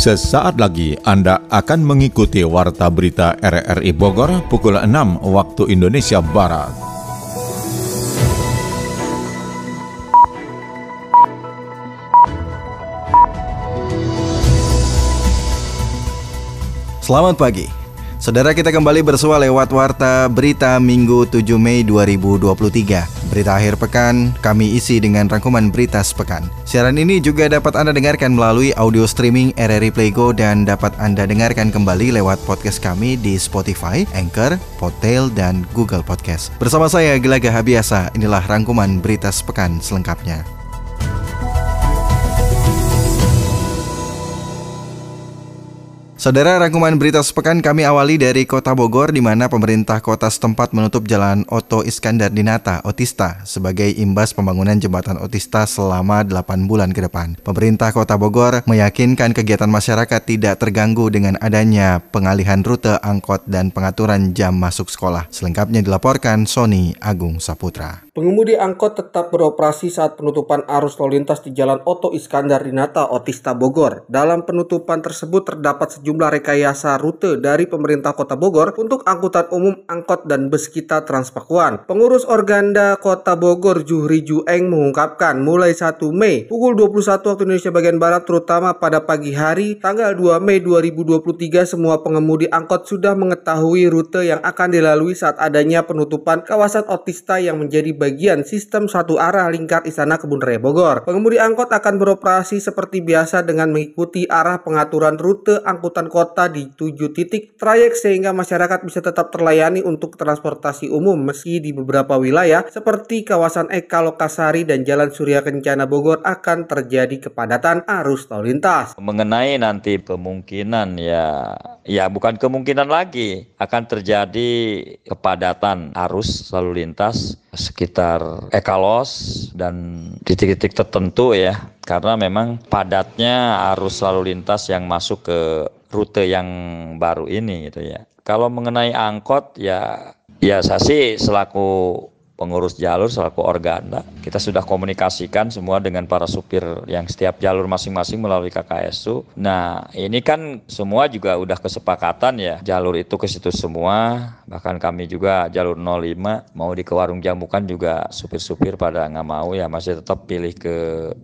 Sesaat lagi Anda akan mengikuti Warta Berita RRI Bogor pukul 6 waktu Indonesia Barat. Selamat pagi. Saudara, kita kembali bersua lewat Warta Berita Minggu 7 Mei 2023. Berita akhir pekan kami isi dengan rangkuman berita sepekan. Siaran ini juga dapat Anda dengarkan melalui audio streaming RRI Playgo dan dapat Anda dengarkan kembali lewat podcast kami di Spotify, Anchor, Podtail, dan Google Podcast. Bersama saya Gilaga Abiasa, inilah rangkuman berita sepekan selengkapnya. Saudara, rangkuman berita sepekan kami awali dari Kota Bogor, di mana pemerintah kota setempat menutup Jalan Otto Iskandar Dinata, Otista, sebagai imbas pembangunan jembatan Otista selama 8 bulan ke depan. Pemerintah Kota Bogor meyakinkan kegiatan masyarakat tidak terganggu dengan adanya pengalihan rute angkot dan pengaturan jam masuk sekolah. Selengkapnya dilaporkan Sony Agung Saputra. Pengemudi angkot tetap beroperasi saat penutupan arus lalu lintas di Jalan Otto Iskandar Dinata, Otista, Bogor. Dalam penutupan tersebut terdapat jumlah rekayasa rute dari pemerintah Kota Bogor untuk angkutan umum, angkot, dan bus kita Transpakuan. Pengurus Organda Kota Bogor Juhri Juaeng mengungkapkan mulai 1 Mei pukul 21 waktu Indonesia bagian Barat, terutama pada pagi hari tanggal 2 Mei 2023, semua pengemudi angkot sudah mengetahui rute yang akan dilalui saat adanya penutupan kawasan Otista yang menjadi bagian sistem satu arah lingkar Istana Kebun Raya Bogor. Pengemudi angkot akan beroperasi seperti biasa dengan mengikuti arah pengaturan rute angkutan kota di 7 titik trayek sehingga masyarakat bisa tetap terlayani untuk transportasi umum, meski di beberapa wilayah seperti kawasan Ekalokasari dan Jalan Surya Kencana Bogor akan terjadi kepadatan arus lalu lintas. Mengenai nanti kemungkinan ya bukan kemungkinan lagi, akan terjadi kepadatan arus lalu lintas sekitar Ekalos dan titik-titik tertentu ya, karena memang padatnya arus lalu lintas yang masuk ke rute yang baru ini gitu ya. Kalau mengenai angkot ya saya sih selaku pengurus jalur, selaku Organda, kita sudah komunikasikan semua dengan para supir yang setiap jalur masing-masing melalui KKSU. Nah, ini kan semua juga udah kesepakatan ya, jalur itu ke situ semua. Bahkan kami juga jalur 05 mau di ke Warung Jambu kan juga supir-supir pada nggak mau ya, masih tetap pilih ke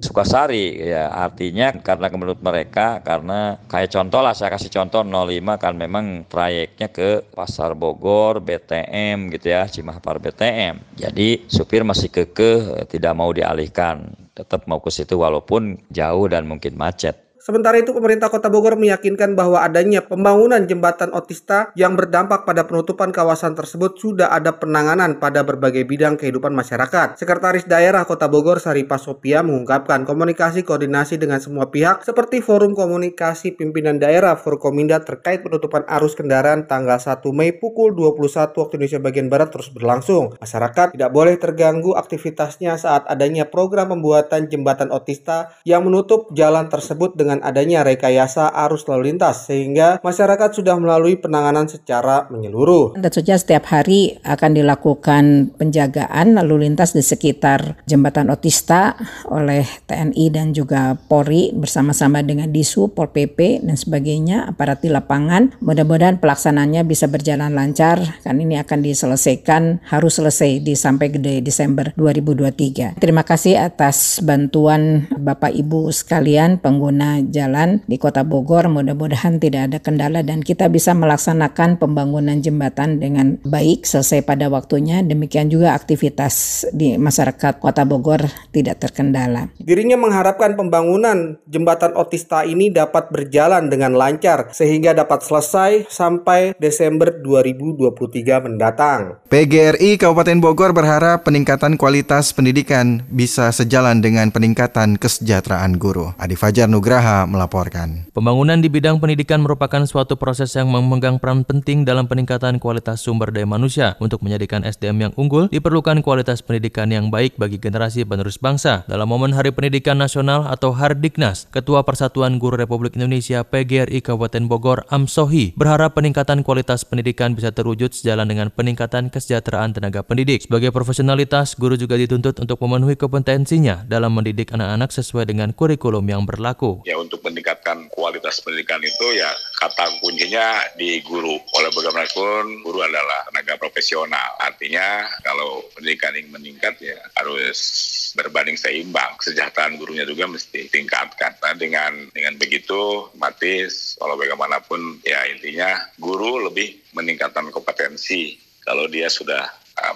Sukasari ya. Artinya karena menurut mereka, karena kayak contoh lah, saya kasih contoh 05 kan memang trayeknya ke Pasar Bogor, BTM gitu ya, Cimahpar BTM. Jadi supir masih kekeh tidak mau dialihkan, tetap mau ke situ walaupun jauh dan mungkin macet. Sementara itu, pemerintah Kota Bogor meyakinkan bahwa adanya pembangunan jembatan Otista yang berdampak pada penutupan kawasan tersebut sudah ada penanganan pada berbagai bidang kehidupan masyarakat. Sekretaris Daerah Kota Bogor Syaripah Sofiah mengungkapkan komunikasi koordinasi dengan semua pihak seperti forum komunikasi pimpinan daerah Forkominda terkait penutupan arus kendaraan tanggal 1 Mei pukul 21 waktu Indonesia bagian Barat terus berlangsung. Masyarakat tidak boleh terganggu aktivitasnya saat adanya program pembuatan jembatan Otista yang menutup jalan tersebut dengan adanya rekayasa arus lalu lintas, sehingga masyarakat sudah melalui penanganan secara menyeluruh. Tentu saja setiap hari akan dilakukan penjagaan lalu lintas di sekitar jembatan Otista oleh TNI dan juga Polri bersama-sama dengan Disub, Pol PP dan sebagainya, aparat di lapangan. Mudah-mudahan pelaksanaannya bisa berjalan lancar, kan ini akan diselesaikan, harus selesai sampai gede Desember 2023. Terima kasih atas bantuan Bapak Ibu sekalian pengguna jalan di Kota Bogor. Mudah-mudahan tidak ada kendala dan kita bisa melaksanakan pembangunan jembatan dengan baik, selesai pada waktunya. Demikian juga aktivitas di masyarakat Kota Bogor tidak terkendala. Dirinya mengharapkan pembangunan jembatan Otista ini dapat berjalan dengan lancar sehingga dapat selesai sampai Desember 2023 mendatang. PGRI Kabupaten Bogor berharap peningkatan kualitas pendidikan bisa sejalan dengan peningkatan kesejahteraan guru. Adi Fajar Nugraha melaporkan. Pembangunan di bidang pendidikan merupakan suatu proses yang memegang peran penting dalam peningkatan kualitas sumber daya manusia. Untuk menjadikan SDM yang unggul, diperlukan kualitas pendidikan yang baik bagi generasi penerus bangsa. Dalam momen Hari Pendidikan Nasional atau Hardiknas, Ketua Persatuan Guru Republik Indonesia PGRI Kabupaten Bogor, Hamsohi, berharap peningkatan kualitas pendidikan bisa terwujud sejalan dengan peningkatan kesejahteraan tenaga pendidik. Sebagai profesionalitas, guru juga dituntut untuk memenuhi kompetensinya dalam mendidik anak-anak sesuai dengan kurikulum yang berlaku. Ya, untuk meningkatkan kualitas pendidikan itu ya kata kuncinya di guru. Oleh bagaimanapun guru adalah tenaga profesional. Artinya kalau pendidikan yang meningkat ya harus berbanding seimbang. Kesejahteraan gurunya juga mesti tingkatkan. Nah, dengan begitu otomatis kalau bagaimanapun ya intinya guru lebih meningkatkan kompetensi kalau dia sudah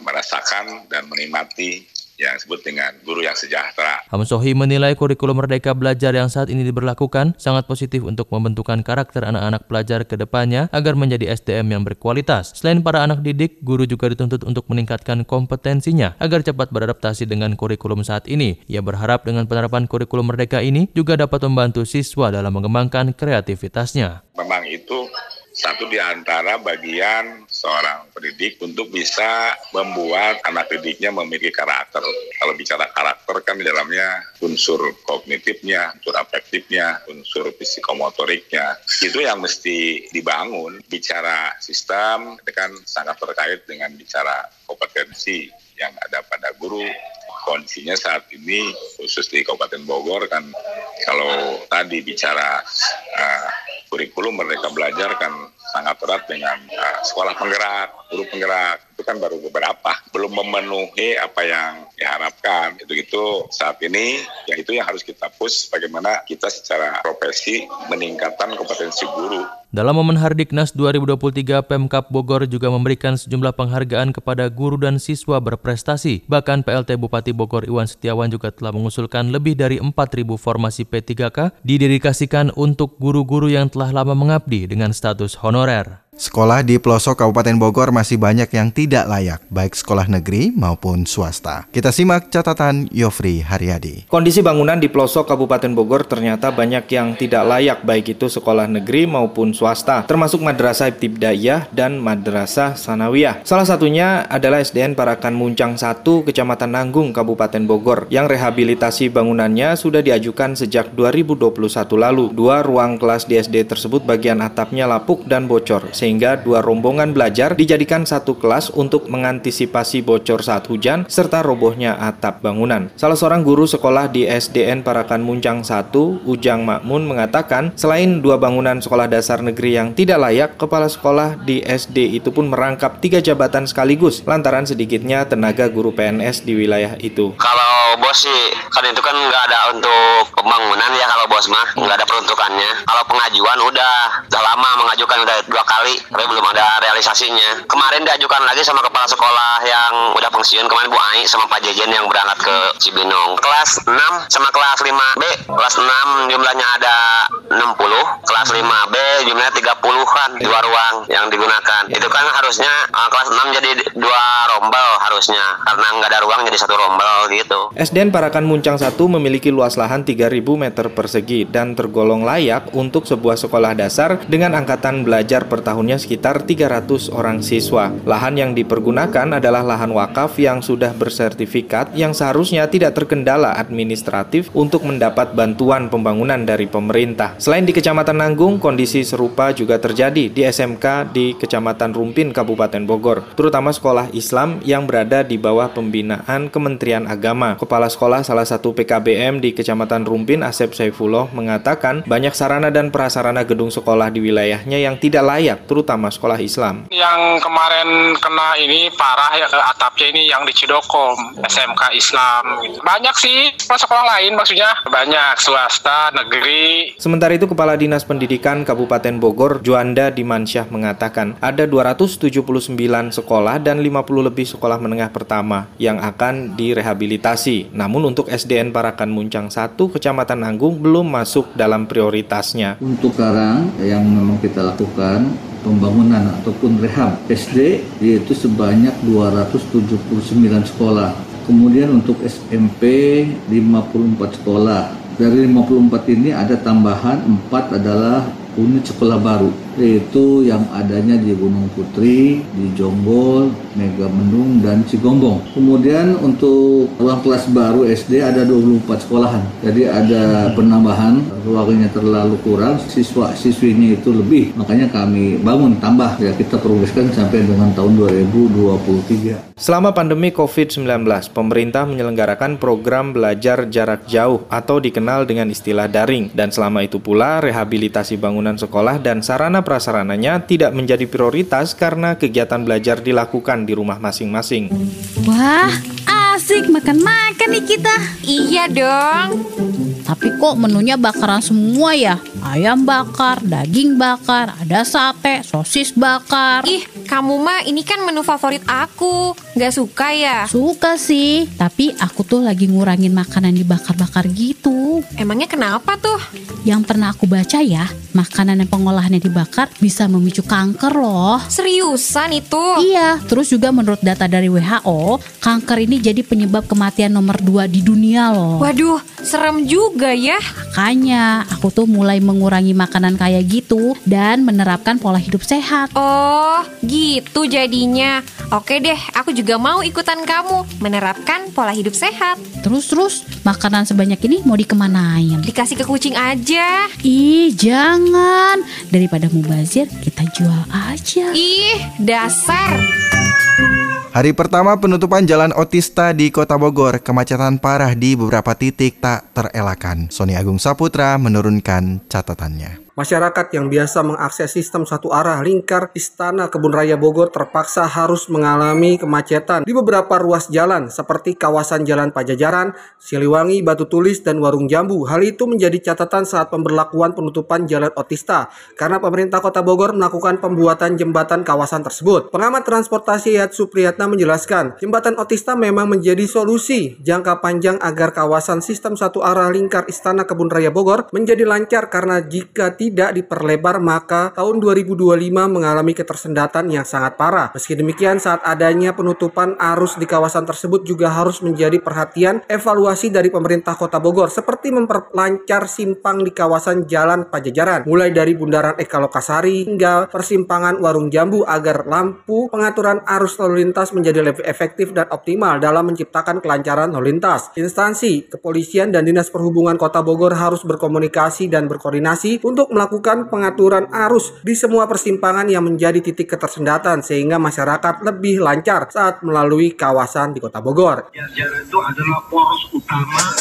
merasakan dan menikmati yang disebut dengan guru yang sejahtera. Hamsohi menilai kurikulum Merdeka Belajar yang saat ini diberlakukan sangat positif untuk membentukkan karakter anak-anak pelajar ke depannya agar menjadi SDM yang berkualitas. Selain para anak didik, guru juga dituntut untuk meningkatkan kompetensinya agar cepat beradaptasi dengan kurikulum saat ini. Ia berharap dengan penerapan kurikulum Merdeka ini juga dapat membantu siswa dalam mengembangkan kreativitasnya. Memang itu satu di antara bagian seorang pendidik untuk bisa membuat anak didiknya memiliki karakter. Kalau bicara karakter kan di dalamnya unsur kognitifnya, unsur afektifnya, unsur psikomotoriknya. Itu yang mesti dibangun. Bicara sistem itu kan sangat terkait dengan bicara kompetensi yang ada pada guru. Kondisinya saat ini khusus di Kabupaten Bogor kan kalau tadi bicara kurikulum Merdeka Belajar kan sangat erat dengan sekolah penggerak, guru penggerak. Itu kan baru beberapa, belum memenuhi apa yang diharapkan. Itu saat ini ya itu yang harus kita push bagaimana kita secara profesi meningkatkan kompetensi guru. Dalam momen Hardiknas 2023, Pemkab Bogor juga memberikan sejumlah penghargaan kepada guru dan siswa berprestasi. Bahkan PLT Bupati Bogor Iwan Setiawan juga telah mengusulkan lebih dari 4.000 formasi P3K didedikasikan untuk guru-guru yang telah lama mengabdi dengan status honorer. Sekolah di pelosok Kabupaten Bogor masih banyak yang tidak layak, baik sekolah negeri maupun swasta. Kita simak catatan Yofri Haryadi. Kondisi bangunan di pelosok Kabupaten Bogor ternyata banyak yang tidak layak, baik itu sekolah negeri maupun swasta, termasuk Madrasah Ibtidaiyah dan Madrasah Sanawiyah. Salah satunya adalah SDN Parakan Muncang I, Kecamatan Nanggung, Kabupaten Bogor, yang rehabilitasi bangunannya sudah diajukan sejak 2021 lalu. 2 ruang kelas di SD tersebut bagian atapnya lapuk dan bocor, sehingga 2 rombongan belajar dijadikan satu kelas untuk mengantisipasi bocor saat hujan serta robohnya atap bangunan. Salah seorang guru sekolah di SDN Parakan Muncang I, Ujang Makmun, mengatakan selain 2 bangunan sekolah dasar negeri yang tidak layak, kepala sekolah di SD itu pun merangkap 3 jabatan sekaligus lantaran sedikitnya tenaga guru PNS di wilayah itu. Kalau bos sih kan itu kan nggak ada untuk pembangunan ya, kalau bos mah nggak ada peruntukannya. Kalau pengajuan udah lama mengajukan, udah 2 kali tapi belum ada realisasinya. Kemarin diajukan lagi sama kepala sekolah yang udah pensiun kemarin, Bu Ai, sama Pak Jejen yang berangkat ke Cibinong. Kelas 6 sama kelas 5B, kelas 6 jumlahnya ada 60, kelas 5B jumlahnya 30-an, 2 ruang yang digunakan. Itu kan harusnya kelas 6 jadi 2 rombel harusnya, karena nggak ada ruang jadi 1 rombel gitu. SDN Parakan Muncang I memiliki luas lahan 3.000 meter persegi dan tergolong layak untuk sebuah sekolah dasar dengan angkatan belajar per tahunnya sekitar 300 orang siswa. Lahan yang dipergunakan adalah lahan wakaf yang sudah bersertifikat yang seharusnya tidak terkendala administratif untuk mendapat bantuan pembangunan dari pemerintah. Selain di Kecamatan Nanggung, kondisi serupa juga terjadi di SMK di Kecamatan Rumpin, Kabupaten Bogor, terutama sekolah Islam yang berada di bawah pembinaan Kementerian Agama. Kepala sekolah salah satu PKBM di Kecamatan Rumpin, Asep Saifullah, mengatakan banyak sarana dan prasarana gedung sekolah di wilayahnya yang tidak layak, terutama sekolah Islam. Yang kemarin kena ini parah ya, atapnya ini yang di Cidokom, SMK Islam. Banyak sih sekolah lain, maksudnya banyak swasta, negeri. Sementara itu Kepala Dinas Pendidikan Kabupaten Bogor, Juanda Dimansyah, mengatakan ada 279 sekolah dan 50 lebih sekolah menengah pertama yang akan direhabilitasi. Namun untuk SDN Parakan Muncang I, Kecamatan Nanggung, belum masuk dalam prioritasnya. Untuk sekarang yang memang kita lakukan pembangunan ataupun rehab SD yaitu sebanyak 279 sekolah. Kemudian untuk SMP 54 sekolah. Dari 54 ini ada tambahan 4 adalah unit sekolah baru, yaitu yang adanya di Gunung Putri, di Jonggol, Megamendung, dan Cigombong. Kemudian untuk ruang kelas baru SD ada 24 sekolahan. Jadi ada penambahan, ruangnya terlalu kurang, siswa-siswinya itu lebih. Makanya kami bangun, tambah, ya kita progreskan sampai dengan tahun 2023. Selama pandemi COVID-19, pemerintah menyelenggarakan program belajar jarak jauh atau dikenal dengan istilah daring. Dan selama itu pula, rehabilitasi bangunan sekolah dan sarana prasarananya tidak menjadi prioritas karena kegiatan belajar dilakukan di rumah masing-masing. Wah, asik makan-makan nih kita. Iya dong. Tapi kok menunya bakaran semua ya? Ayam bakar, daging bakar, ada sate, sosis bakar. Ih, kamu mah ini kan menu favorit aku. Gak suka ya? Suka sih, tapi aku tuh lagi ngurangin makanan dibakar-bakar gitu. Emangnya kenapa tuh? Yang pernah aku baca ya, makanan yang pengolahannya dibakar bisa memicu kanker loh. Seriusan itu? Iya, terus juga menurut data dari WHO, kanker ini jadi penyebab kematian nomor 2 di dunia loh. Waduh, serem juga ya. Makanya, aku tuh mulai mengurangi makanan kayak gitu dan menerapkan pola hidup sehat. Oh, gitu jadinya. Oke deh, aku juga mau ikutan kamu menerapkan pola hidup sehat. Terus, makanan sebanyak ini mau dikemanain? Dikasih ke kucing aja. Ih, jangan. Daripada mubazir, kita jual aja. Ih, dasar. Hari pertama penutupan jalan Otista di Kota Bogor, kemacetan parah di beberapa titik tak terelakkan. Sony Agung Saputra menurunkan catatannya. Masyarakat yang biasa mengakses sistem satu arah lingkar Istana Kebun Raya Bogor terpaksa harus mengalami kemacetan di beberapa ruas jalan seperti kawasan Jalan Pajajaran, Siliwangi, Batu Tulis, dan Warung Jambu. Hal itu menjadi catatan saat pemberlakuan penutupan Jalan Otista karena pemerintah Kota Bogor melakukan pembuatan jembatan kawasan tersebut. Pengamat transportasi Yat Supriyatna menjelaskan, jembatan Otista memang menjadi solusi jangka panjang agar kawasan sistem satu arah lingkar Istana Kebun Raya Bogor menjadi lancar, karena jika tidak diperlebar maka tahun 2025 mengalami ketersendatan yang sangat parah. Meski demikian, saat adanya penutupan arus di kawasan tersebut juga harus menjadi perhatian evaluasi dari pemerintah Kota Bogor, seperti memperlancar simpang di kawasan Jalan Pajajaran mulai dari bundaran Ekalokasari hingga persimpangan Warung Jambu agar lampu pengaturan arus lalu lintas menjadi lebih efektif dan optimal dalam menciptakan kelancaran lalu lintas. Instansi kepolisian dan Dinas Perhubungan Kota Bogor harus berkomunikasi dan berkoordinasi untuk melakukan pengaturan arus di semua persimpangan yang menjadi titik ketersendatan sehingga masyarakat lebih lancar saat melalui kawasan di Kota Bogor. Jalan itu adalah poros utama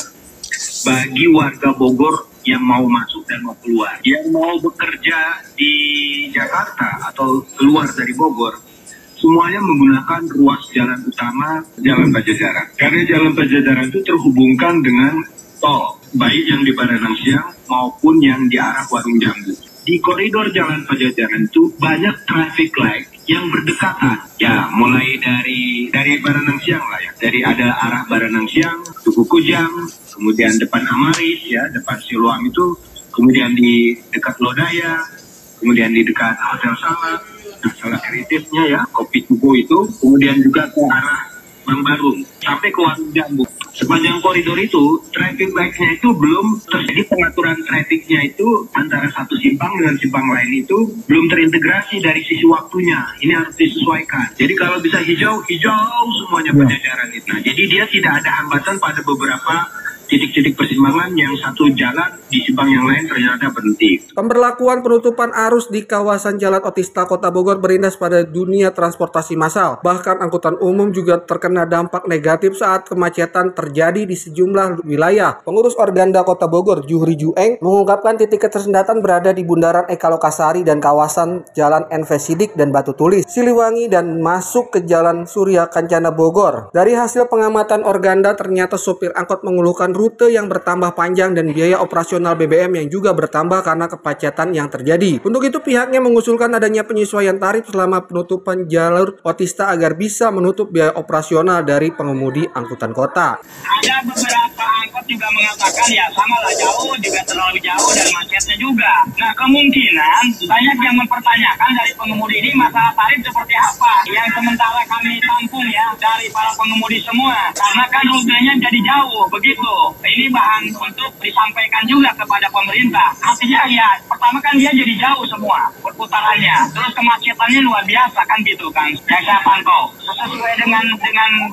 bagi warga Bogor yang mau masuk dan mau keluar. Yang mau bekerja di Jakarta atau keluar dari Bogor, semuanya menggunakan ruas jalan utama Jalan Pajajaran. Karena Jalan Pajajaran itu terhubungkan dengan tol, baik yang di Baranang Siang maupun yang di arah Warung Jambu. Di koridor Jalan Pajajaran itu banyak traffic light yang berdekatan. Ya, mulai dari Baranang Siang lah ya. Dari ada arah Baranang Siang, Tugu Kujang, kemudian depan Amaris ya, depan Siloam itu, kemudian di dekat Lodaya, kemudian di dekat Hotel Salak, Salak Kreatifnya ya, Kopi Tugu itu, kemudian juga ke arah Bangbarung sampai ke Warung Jambu. Sepanjang koridor itu, traffic light-nya itu belum terjadi pengaturan traffic-nya itu antara satu simpang dengan simpang lain itu belum terintegrasi dari sisi waktunya. Ini harus disesuaikan. Jadi kalau bisa hijau semuanya Pajajaran itu. Nah, jadi dia tidak ada hambatan pada beberapa titik-titik persimpangan yang satu jalan di simpang yang lain ternyata berhenti. Pemberlakuan penutupan arus di kawasan Jalan Otista Kota Bogor berimbas pada dunia transportasi massal. Bahkan angkutan umum juga terkena dampak negatif saat kemacetan terjadi di sejumlah wilayah. Pengurus Organda Kota Bogor, Juhri Juaeng, mengungkapkan titik ketersendatan berada di bundaran Ekalokasari dan kawasan Jalan NV Sidik dan Batu Tulis, Siliwangi, dan masuk ke Jalan Surya Kencana Bogor. Dari hasil pengamatan Organda, ternyata sopir angkot mengeluhkan rute yang bertambah panjang dan biaya operasional BBM yang juga bertambah karena kemacetan yang terjadi. Untuk itu pihaknya mengusulkan adanya penyesuaian tarif selama penutupan jalur Otista agar bisa menutup biaya operasional dari pengemudi angkutan kota. Ada beberapa angkot masyarakat juga mengatakan ya sama lah, jauh juga, terlalu jauh dan macetnya juga. Nah kemungkinan banyak yang mempertanyakan dari pengemudi ini masalah tarif seperti apa yang sementara kami tampung ya dari para pengemudi semua, karena kan rutenya jadi jauh begitu. Ini bahan untuk disampaikan juga kepada pemerintah. Artinya ya pertama kan dia jadi jauh semua perputarannya, terus kemacetannya luar biasa kan gitu kan. Yang saya pantau sesuai dengan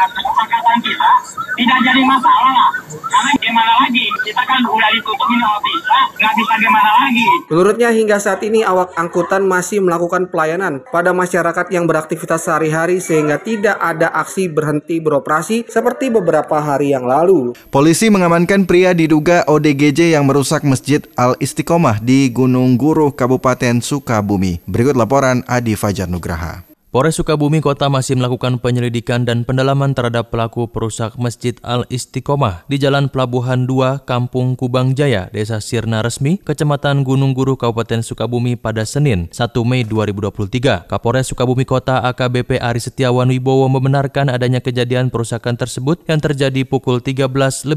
kesepakatan kita tidak jadi masalah lah. Karena gimana lagi, kita kan udah ditutupin Otista, nggak bisa gimana lagi. Menurutnya hingga saat ini awak angkutan masih melakukan pelayanan pada masyarakat yang beraktivitas sehari-hari sehingga tidak ada aksi berhenti beroperasi seperti beberapa hari yang lalu. Polisi mengamankan pria diduga ODGJ yang merusak Masjid Al-Istiqomah di Gunung Guruh, Kabupaten Sukabumi. Berikut laporan Adi Fajar Nugraha. Polres Sukabumi Kota masih melakukan penyelidikan dan pendalaman terhadap pelaku perusak Masjid Al-Istiqomah di Jalan Pelabuhan 2, Kampung Kubang Jaya, Desa Sirna Resmi, Kecamatan Gunung Guruh, Kabupaten Sukabumi pada Senin, 1 Mei 2023. Kapolres Sukabumi Kota AKBP Ari Setiawan Wibowo membenarkan adanya kejadian perusakan tersebut yang terjadi pukul 13.30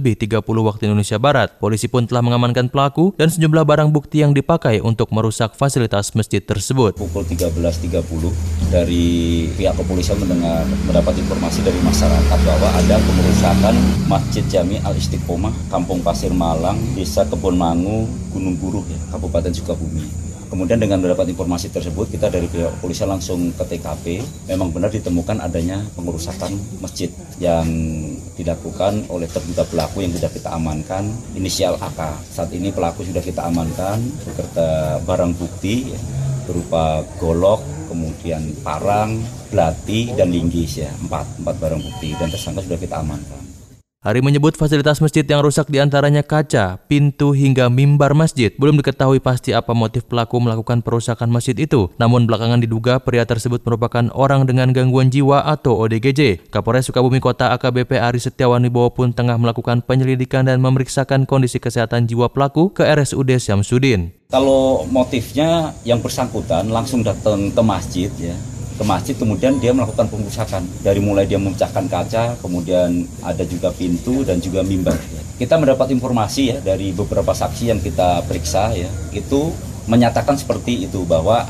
waktu Indonesia Barat. Polisi pun telah mengamankan pelaku dan sejumlah barang bukti yang dipakai untuk merusak fasilitas masjid tersebut. Pukul 13.30 dari pihak kepolisian mendapat informasi dari masyarakat bahwa ada pengerusakan Masjid Jami Al-Istiqomah, Kampung Pasir Malang, Desa Kebonmangu, Gunung Guruh, Kabupaten Sukabumi. Kemudian dengan mendapat informasi tersebut, kita dari pihak polisi langsung ke TKP. Memang benar ditemukan adanya pengerusakan masjid yang dilakukan oleh terduga pelaku yang sudah kita amankan, inisial AK. Saat ini pelaku sudah kita amankan beserta barang bukti berupa golok, kemudian parang, belati, dan linggis ya, empat barang bukti, dan tersangka sudah kita amankan. Hari menyebut fasilitas masjid yang rusak diantaranya kaca, pintu, hingga mimbar masjid. Belum diketahui pasti apa motif pelaku melakukan perusakan masjid itu. Namun belakangan diduga pria tersebut merupakan orang dengan gangguan jiwa atau ODGJ. Kapolres Sukabumi Kota AKBP Ari Setiawan Wibowo pun tengah melakukan penyelidikan dan memeriksakan kondisi kesehatan jiwa pelaku ke RSUD Syamsuddin. Kalau motifnya yang bersangkutan langsung datang ke masjid ya. Ke masjid, kemudian dia melakukan pengerusakan. Dari mulai dia memecahkan kaca, kemudian ada juga pintu dan juga mimbar. Kita mendapat informasi ya dari beberapa saksi yang kita periksa ya, itu menyatakan seperti itu bahwa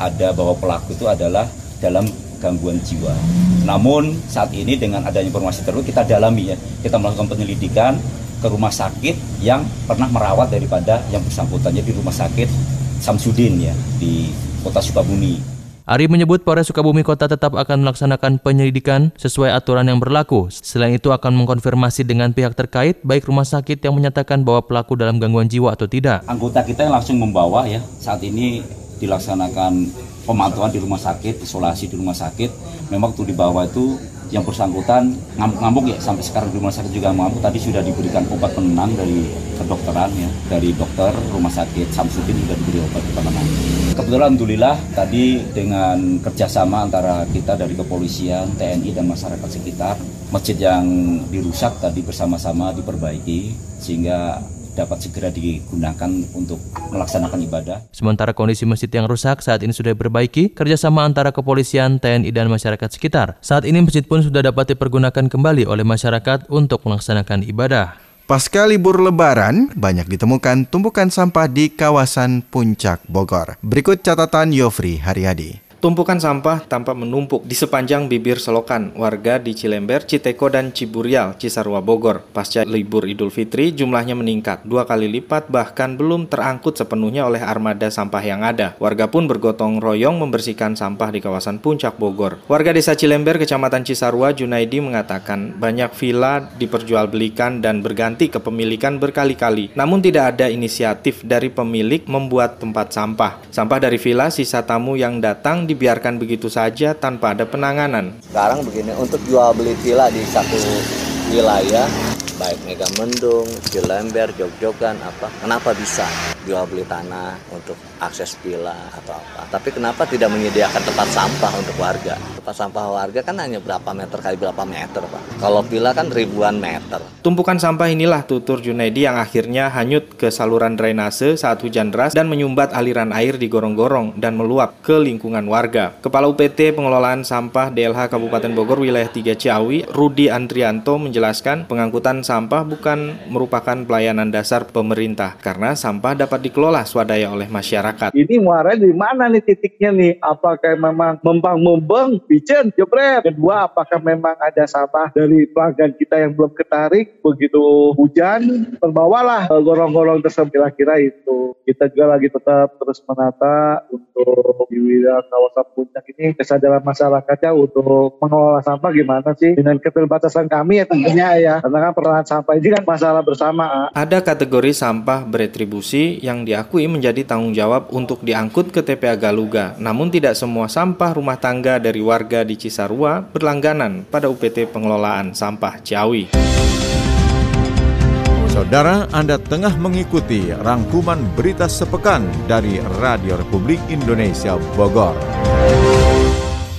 pelaku itu adalah dalam gangguan jiwa. Namun saat ini dengan ada informasi terbaru kita dalami ya, kita melakukan penyelidikan ke rumah sakit yang pernah merawat daripada yang bersangkutannya di rumah sakit Syamsuddin ya di Kota Sukabumi. Ari menyebut Polres Sukabumi Kota tetap akan melaksanakan penyelidikan sesuai aturan yang berlaku. Selain itu akan mengkonfirmasi dengan pihak terkait, baik rumah sakit yang menyatakan bahwa pelaku dalam gangguan jiwa atau tidak. Anggota kita yang langsung membawa ya, saat ini dilaksanakan pemantauan di rumah sakit, isolasi di rumah sakit. Memang waktu dibawa itu yang bersangkutan ngamuk-ngamuk ya, sampai sekarang di rumah sakit juga ngamuk. Tadi sudah diberikan obat penenang dari kedokteran ya, dari dokter rumah sakit Syamsuddin sudah diberi obat penenang. Kebetulan alhamdulillah tadi dengan kerjasama antara kita dari kepolisian, TNI dan masyarakat sekitar, masjid yang dirusak tadi bersama-sama diperbaiki sehingga dapat segera digunakan untuk melaksanakan ibadah. Sementara kondisi masjid yang rusak saat ini sudah diperbaiki kerjasama antara kepolisian, TNI dan masyarakat sekitar. Saat ini masjid pun sudah dapat dipergunakan kembali oleh masyarakat untuk melaksanakan ibadah. Pasca libur Lebaran, banyak ditemukan tumpukan sampah di kawasan Puncak Bogor. Berikut catatan Yofri Haryadi. Tumpukan sampah tampak menumpuk di sepanjang bibir selokan warga di Cilember, Citeko, dan Ciburial, Cisarua, Bogor. Pasca libur Idul Fitri, jumlahnya meningkat 2 kali lipat, bahkan belum terangkut sepenuhnya oleh armada sampah yang ada. Warga pun bergotong royong membersihkan sampah di kawasan Puncak Bogor. Warga desa Cilember, Kecamatan Cisarua, Junaidi mengatakan banyak villa diperjualbelikan dan berganti kepemilikan berkali-kali. Namun tidak ada inisiatif dari pemilik membuat tempat sampah. Sampah dari villa sisa tamu yang datang dibiarkan begitu saja tanpa ada penanganan. Sekarang begini, untuk jual beli villa di satu wilayah, baik Megamendung, Cilember, Jogjogan, kenapa bisa? jual beli tanah untuk akses villa atau apa. Tapi kenapa tidak menyediakan tempat sampah untuk warga? Tempat sampah warga kan hanya berapa meter kali berapa meter, Pak. Kalau villa kan ribuan meter. Tumpukan sampah inilah tutur Junaidi yang akhirnya hanyut ke saluran drainase saat hujan deras dan menyumbat aliran air di gorong-gorong dan meluap ke lingkungan warga. Kepala UPT Pengelolaan Sampah DLH Kabupaten Bogor wilayah 3 Ciawi, Rudi Andrianto menjelaskan pengangkutan sampah bukan merupakan pelayanan dasar pemerintah karena sampah dapat dikelola swadaya oleh masyarakat. Ini muaranya di mana nih titiknya nih? Apakah memang membang-membang, pijen, jebret? Kedua, apakah memang ada sampah dari pelanggan kita yang belum ketarik? Begitu hujan, terbawalah gorong-gorong tersebut. Kira-kira itu. Kita juga lagi tetap terus menata untuk di wilayah kawasan Puncak ini kesadaran masyarakatnya untuk mengelola sampah gimana sih dengan keterbatasan kami ya tentunya ya. Karena kan perlahan sampah ini kan masalah bersama. Ada kategori sampah beretribusi yang diakui menjadi tanggung jawab untuk diangkut ke TPA Galuga. Namun tidak semua sampah rumah tangga dari warga di Cisarua berlangganan pada UPT Pengelolaan Sampah Ciawi. Saudara, Anda tengah mengikuti rangkuman berita sepekan dari Radio Republik Indonesia Bogor.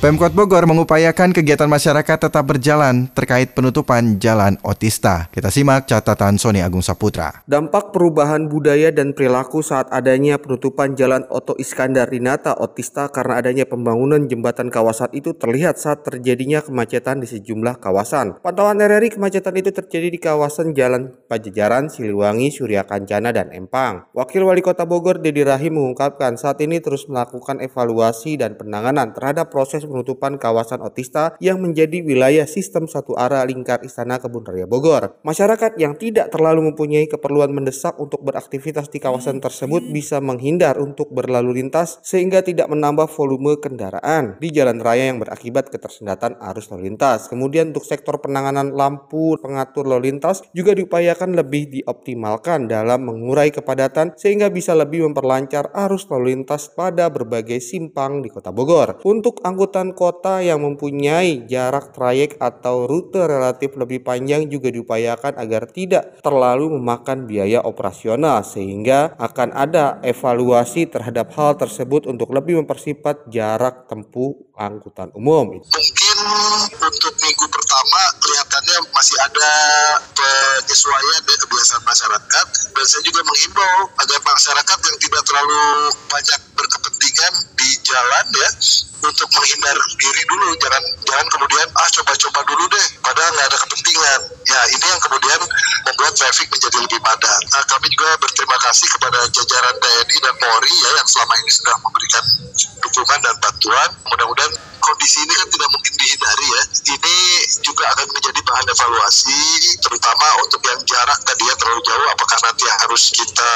Pemkot Bogor mengupayakan kegiatan masyarakat tetap berjalan terkait penutupan Jalan Otista. Kita simak catatan Sony Agung Saputra. Dampak perubahan budaya dan perilaku saat adanya penutupan Jalan Otto Iskandar Dinata Otista karena adanya pembangunan jembatan kawasan itu terlihat saat terjadinya kemacetan di sejumlah kawasan. Pantauan RRI kemacetan itu terjadi di kawasan Jalan Pajajaran, Siliwangi, Surya Kencana, dan Empang. Wakil Wali Kota Bogor, Dedi Rahim, mengungkapkan saat ini terus melakukan evaluasi dan penanganan terhadap proses penutupan kawasan Otista yang menjadi wilayah sistem satu arah lingkar Istana Kebun Raya Bogor. Masyarakat yang tidak terlalu mempunyai keperluan mendesak untuk beraktivitas di kawasan tersebut bisa menghindar untuk berlalu lintas sehingga tidak menambah volume kendaraan di jalan raya yang berakibat ketersendatan arus lalu lintas. Kemudian untuk sektor penanganan lampu pengatur lalu lintas juga diupayakan lebih dioptimalkan dalam mengurai kepadatan sehingga bisa lebih memperlancar arus lalu lintas pada berbagai simpang di Kota Bogor. Untuk angkutan kota yang mempunyai jarak trayek atau rute relatif lebih panjang juga diupayakan agar tidak terlalu memakan biaya operasional sehingga akan ada evaluasi terhadap hal tersebut untuk lebih mempersifat jarak tempuh angkutan umum. Mungkin untuk minggu pertama kelihatannya masih ada penyesuaian dari kebiasaan masyarakat dan saya juga menghimbau agar masyarakat yang tidak terlalu banyak berkepentingan di jalan ya untuk menghindar diri dulu, jangan kemudian coba-coba dulu deh, padahal nggak ada kepentingan. Ya ini yang kemudian membuat traffic menjadi lebih padat. Nah, kami juga berterima kasih kepada jajaran TNI dan Polri ya yang selama ini sudah memberikan dukungan dan bantuan. Mudah-mudahan kondisi ini kan tidak mungkin dihindari ya. Ini juga akan menjadi bahan evaluasi, terutama untuk yang jarak tadi ya terlalu jauh. Apakah nanti harus kita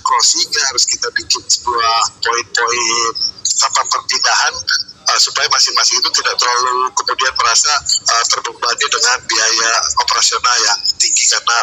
crossing, harus kita bikin sebuah poin-poin tanpa perpindahan supaya masing-masing itu tidak terlalu kemudian merasa terbebani dengan biaya operasional yang tinggi karena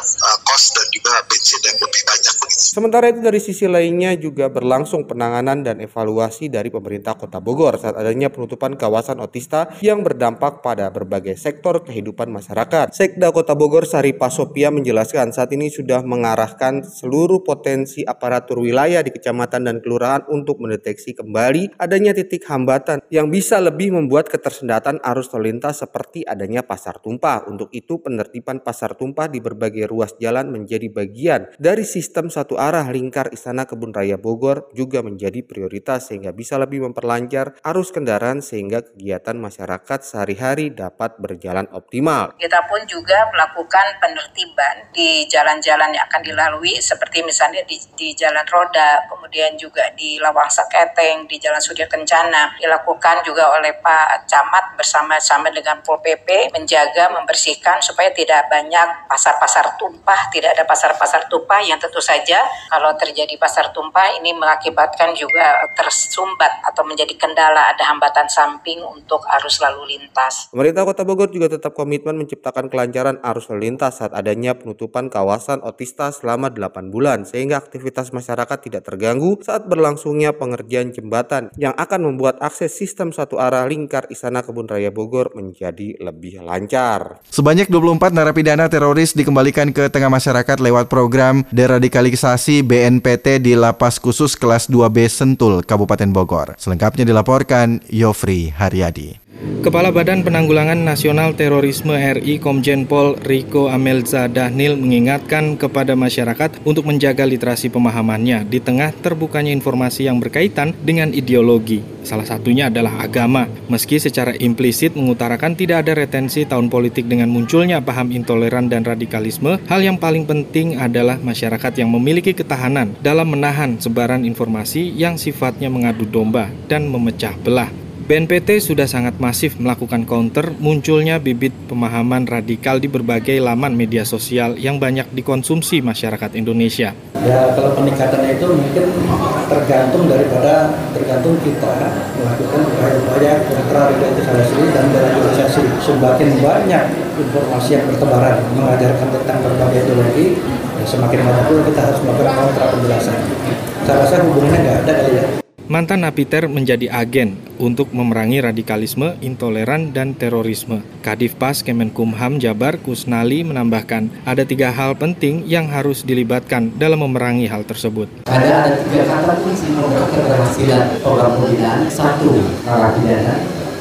kos dan juga bensin yang lebih banyak. Sementara itu dari sisi lainnya juga berlangsung penanganan dan evaluasi dari pemerintah Kota Bogor saat adanya penutupan kawasan Otista yang berdampak pada berbagai sektor kehidupan masyarakat. Sekda Kota Bogor Syaripah Sofiah menjelaskan saat ini sudah mengarahkan seluruh potensi aparatur wilayah di kecamatan dan kelurahan untuk mendeteksi kembali adanya titik hambatan yang bisa lebih membuat ketersendatan arus lalu lintas seperti adanya pasar tumpah. Untuk itu penertiban pasar tumpah di berbagai ruas jalan menjadi bagian dari sistem satu arah lingkar Istana Kebun Raya Bogor juga menjadi prioritas sehingga bisa lebih memperlancar arus kendaraan sehingga kegiatan masyarakat sehari-hari dapat berjalan optimal. Kita pun juga melakukan penertiban di jalan-jalan yang akan dilalui seperti misalnya di Jalan Roda, kemudian juga di Lawang Saketeng, di Jalan Surya Kencana. Dilakukan juga oleh Pak Camat bersama-sama dengan Pol PP menjaga, membersihkan supaya tidak banyak pasar-pasar tumpah, tidak ada pasar-pasar tumpah yang tentu saja kalau terjadi pasar tumpah ini mengakibatkan juga tersumbat atau menjadi kendala ada hambatan samping untuk arus lalu lintas. Pemerintah Kota Bogor juga tetap komitmen menciptakan kelancaran arus lalu lintas saat adanya penutupan kawasan Otista selama 8 bulan sehingga aktivitas masyarakat tidak terganggu saat berlangsungnya pengerjaan jembatan yang akan membuat akses sistem satu arah lingkar Istana Kebun Raya Bogor menjadi lebih lancar. Sebanyak 24 narapidana teroris dikembalikan ke tengah masyarakat lewat program program deradikalisasi BNPT di Lapas Khusus Kelas 2B Sentul, Kabupaten Bogor. Selengkapnya dilaporkan Yofri Haryadi. Kepala Badan Penanggulangan Nasional Terorisme RI Komjen Pol Riko Amelza Dahnil mengingatkan kepada masyarakat untuk menjaga literasi pemahamannya di tengah terbukanya informasi yang berkaitan dengan ideologi. Salah satunya adalah agama. Meski secara implisit mengutarakan tidak ada retensi tahun politik dengan munculnya paham intoleran dan radikalisme, hal yang paling penting adalah masyarakat yang memiliki ketahanan dalam menahan sebaran informasi yang sifatnya mengadu domba dan memecah belah. BNPT sudah sangat masif melakukan counter munculnya bibit pemahaman radikal di berbagai laman media sosial yang banyak dikonsumsi masyarakat Indonesia. Ya, kalau peningkatannya itu mungkin tergantung kita melakukan upaya-upaya kontraradikalisasi dan deradikalisasi. Semakin banyak informasi yang bertebaran mengajarkan tentang berbagai ideologi, ya semakin maupun kita harus melakukan kontra penjelasan. Saya rasa hubungannya nggak ada kali ya. Mantan napiter menjadi agen untuk memerangi radikalisme, intoleran, dan terorisme. Kadif Pas Kemenkumham Jabar Kusnali menambahkan, ada 3 hal penting yang harus dilibatkan dalam memerangi hal tersebut. Ada 3 kata kunci mendorong keberhasilan program pembinaan. 1, narapidana,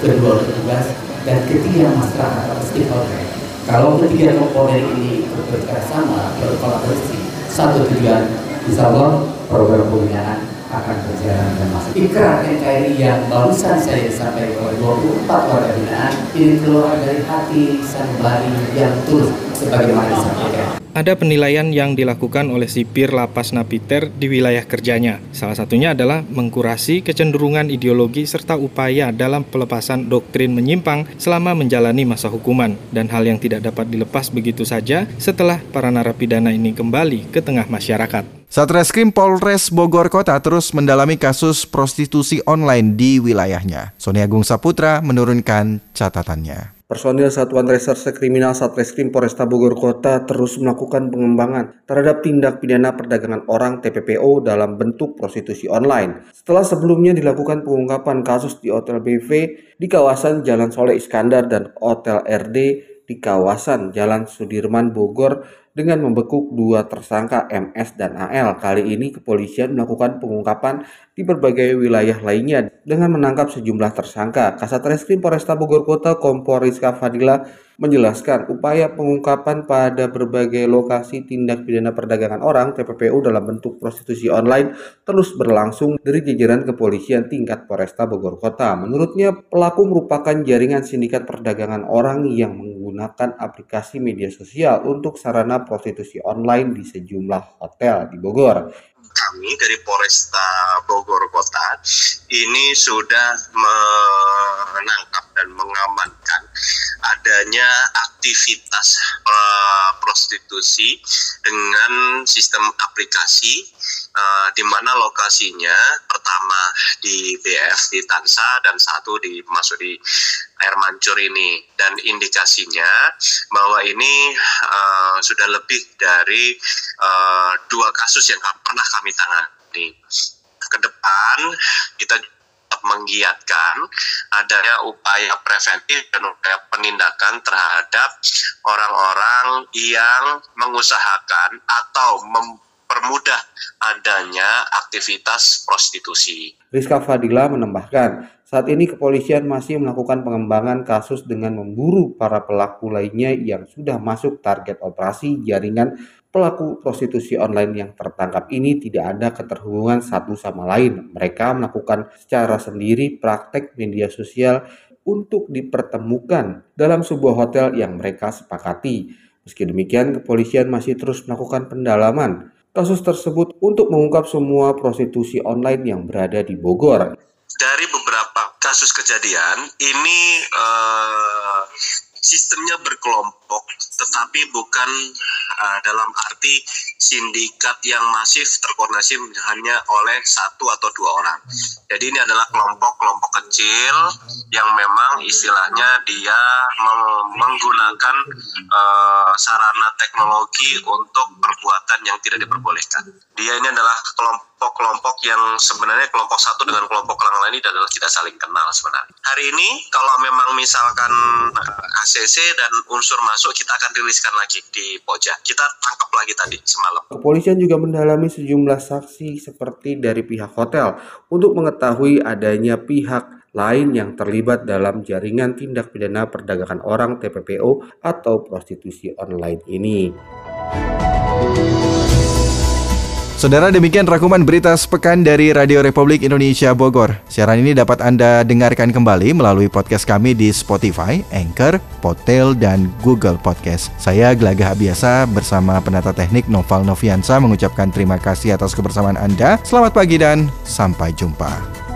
2, petugas, dan 3, masyarakat atau stakeholder. Kalau ketiga komponen ini bekerja sama, berkolaborasi, satu tujuan, insya Allah program pembinaan akan berjalan dengan masalah. Ikrar PGRI yang barusan saya sampai ke 24 warga binaan ini keluar dari hati sanubari yang tulus sebagaimana disampaikan. Ada penilaian yang dilakukan oleh sipir Lapas Napiter di wilayah kerjanya. Salah satunya adalah mengkurasi kecenderungan ideologi serta upaya dalam pelepasan doktrin menyimpang selama menjalani masa hukuman. Dan hal yang tidak dapat dilepas begitu saja setelah para narapidana ini kembali ke tengah masyarakat. Satreskrim Polres Bogor Kota terus mendalami kasus prostitusi online di wilayahnya. Sony Agung Saputra menurunkan catatannya. Personil Satuan Reserse Kriminal Satreskrim Polresta Bogor Kota terus melakukan pengembangan terhadap tindak pidana perdagangan orang TPPO dalam bentuk prostitusi online. Setelah sebelumnya dilakukan pengungkapan kasus di Hotel BV di kawasan Jalan Soleh Iskandar dan Hotel RD di kawasan Jalan Sudirman Bogor dengan membekuk 2 tersangka MS dan AL. Kali ini kepolisian melakukan pengungkapan di berbagai wilayah lainnya dengan menangkap sejumlah tersangka. Kasatreskrim Polresta Bogor Kota Kompol Rizka Fadila menjelaskan upaya pengungkapan pada berbagai lokasi tindak pidana perdagangan orang TPPU dalam bentuk prostitusi online terus berlangsung dari jajaran kepolisian tingkat Polresta Bogor Kota. Menurutnya pelaku merupakan jaringan sindikat perdagangan orang yang menggunakan aplikasi media sosial untuk sarana prostitusi online di sejumlah hotel di Bogor. Kami dari Polresta Bogor Kota ini sudah menangkap dan mengamankan adanya aktivitas prostitusi dengan sistem aplikasi di mana lokasinya pertama di BF di Tansa dan satu masuk di Air Mancur ini, dan indikasinya bahwa ini sudah lebih dari 2 kasus yang pernah kami tangani. Ke depan kita menggiatkan adanya upaya preventif dan upaya penindakan terhadap orang-orang yang mengusahakan atau mempermudah adanya aktivitas prostitusi. Rizka Fadila menambahkan, saat ini kepolisian masih melakukan pengembangan kasus dengan memburu para pelaku lainnya yang sudah masuk target operasi jaringan pelaku prostitusi online yang tertangkap ini tidak ada keterhubungan satu sama lain. Mereka melakukan secara sendiri praktek media sosial untuk dipertemukan dalam sebuah hotel yang mereka sepakati. Meski demikian, kepolisian masih terus melakukan pendalaman kasus tersebut untuk mengungkap semua prostitusi online yang berada di Bogor. Dari beberapa kasus kejadian, ini sistemnya berkelompok, tetapi bukan dalam arti sindikat yang masif terkoordinasi hanya oleh 1 atau 2 orang. Jadi ini adalah kelompok-kelompok kecil yang memang istilahnya dia menggunakan sarana teknologi untuk perbuatan yang tidak diperbolehkan. Dia ini adalah kelompok yang sebenarnya kelompok satu dengan kelompok yang lain ini adalah tidak saling kenal sebenarnya. Hari ini kalau memang misalkan ACC dan unsur masuk besok kita akan riliskan lagi di Pojah. Kita tangkap lagi tadi semalam. Kepolisian juga mendalami sejumlah saksi seperti dari pihak hotel untuk mengetahui adanya pihak lain yang terlibat dalam jaringan tindak pidana perdagangan orang TPPO atau prostitusi online ini. Saudara, demikian rangkuman berita sepekan dari Radio Republik Indonesia Bogor. Siaran ini dapat Anda dengarkan kembali melalui podcast kami di Spotify, Anchor, Podtail, dan Google Podcast. Saya Gilaga Abiasa bersama penata teknik Noval Noviansa mengucapkan terima kasih atas kebersamaan Anda. Selamat pagi dan sampai jumpa.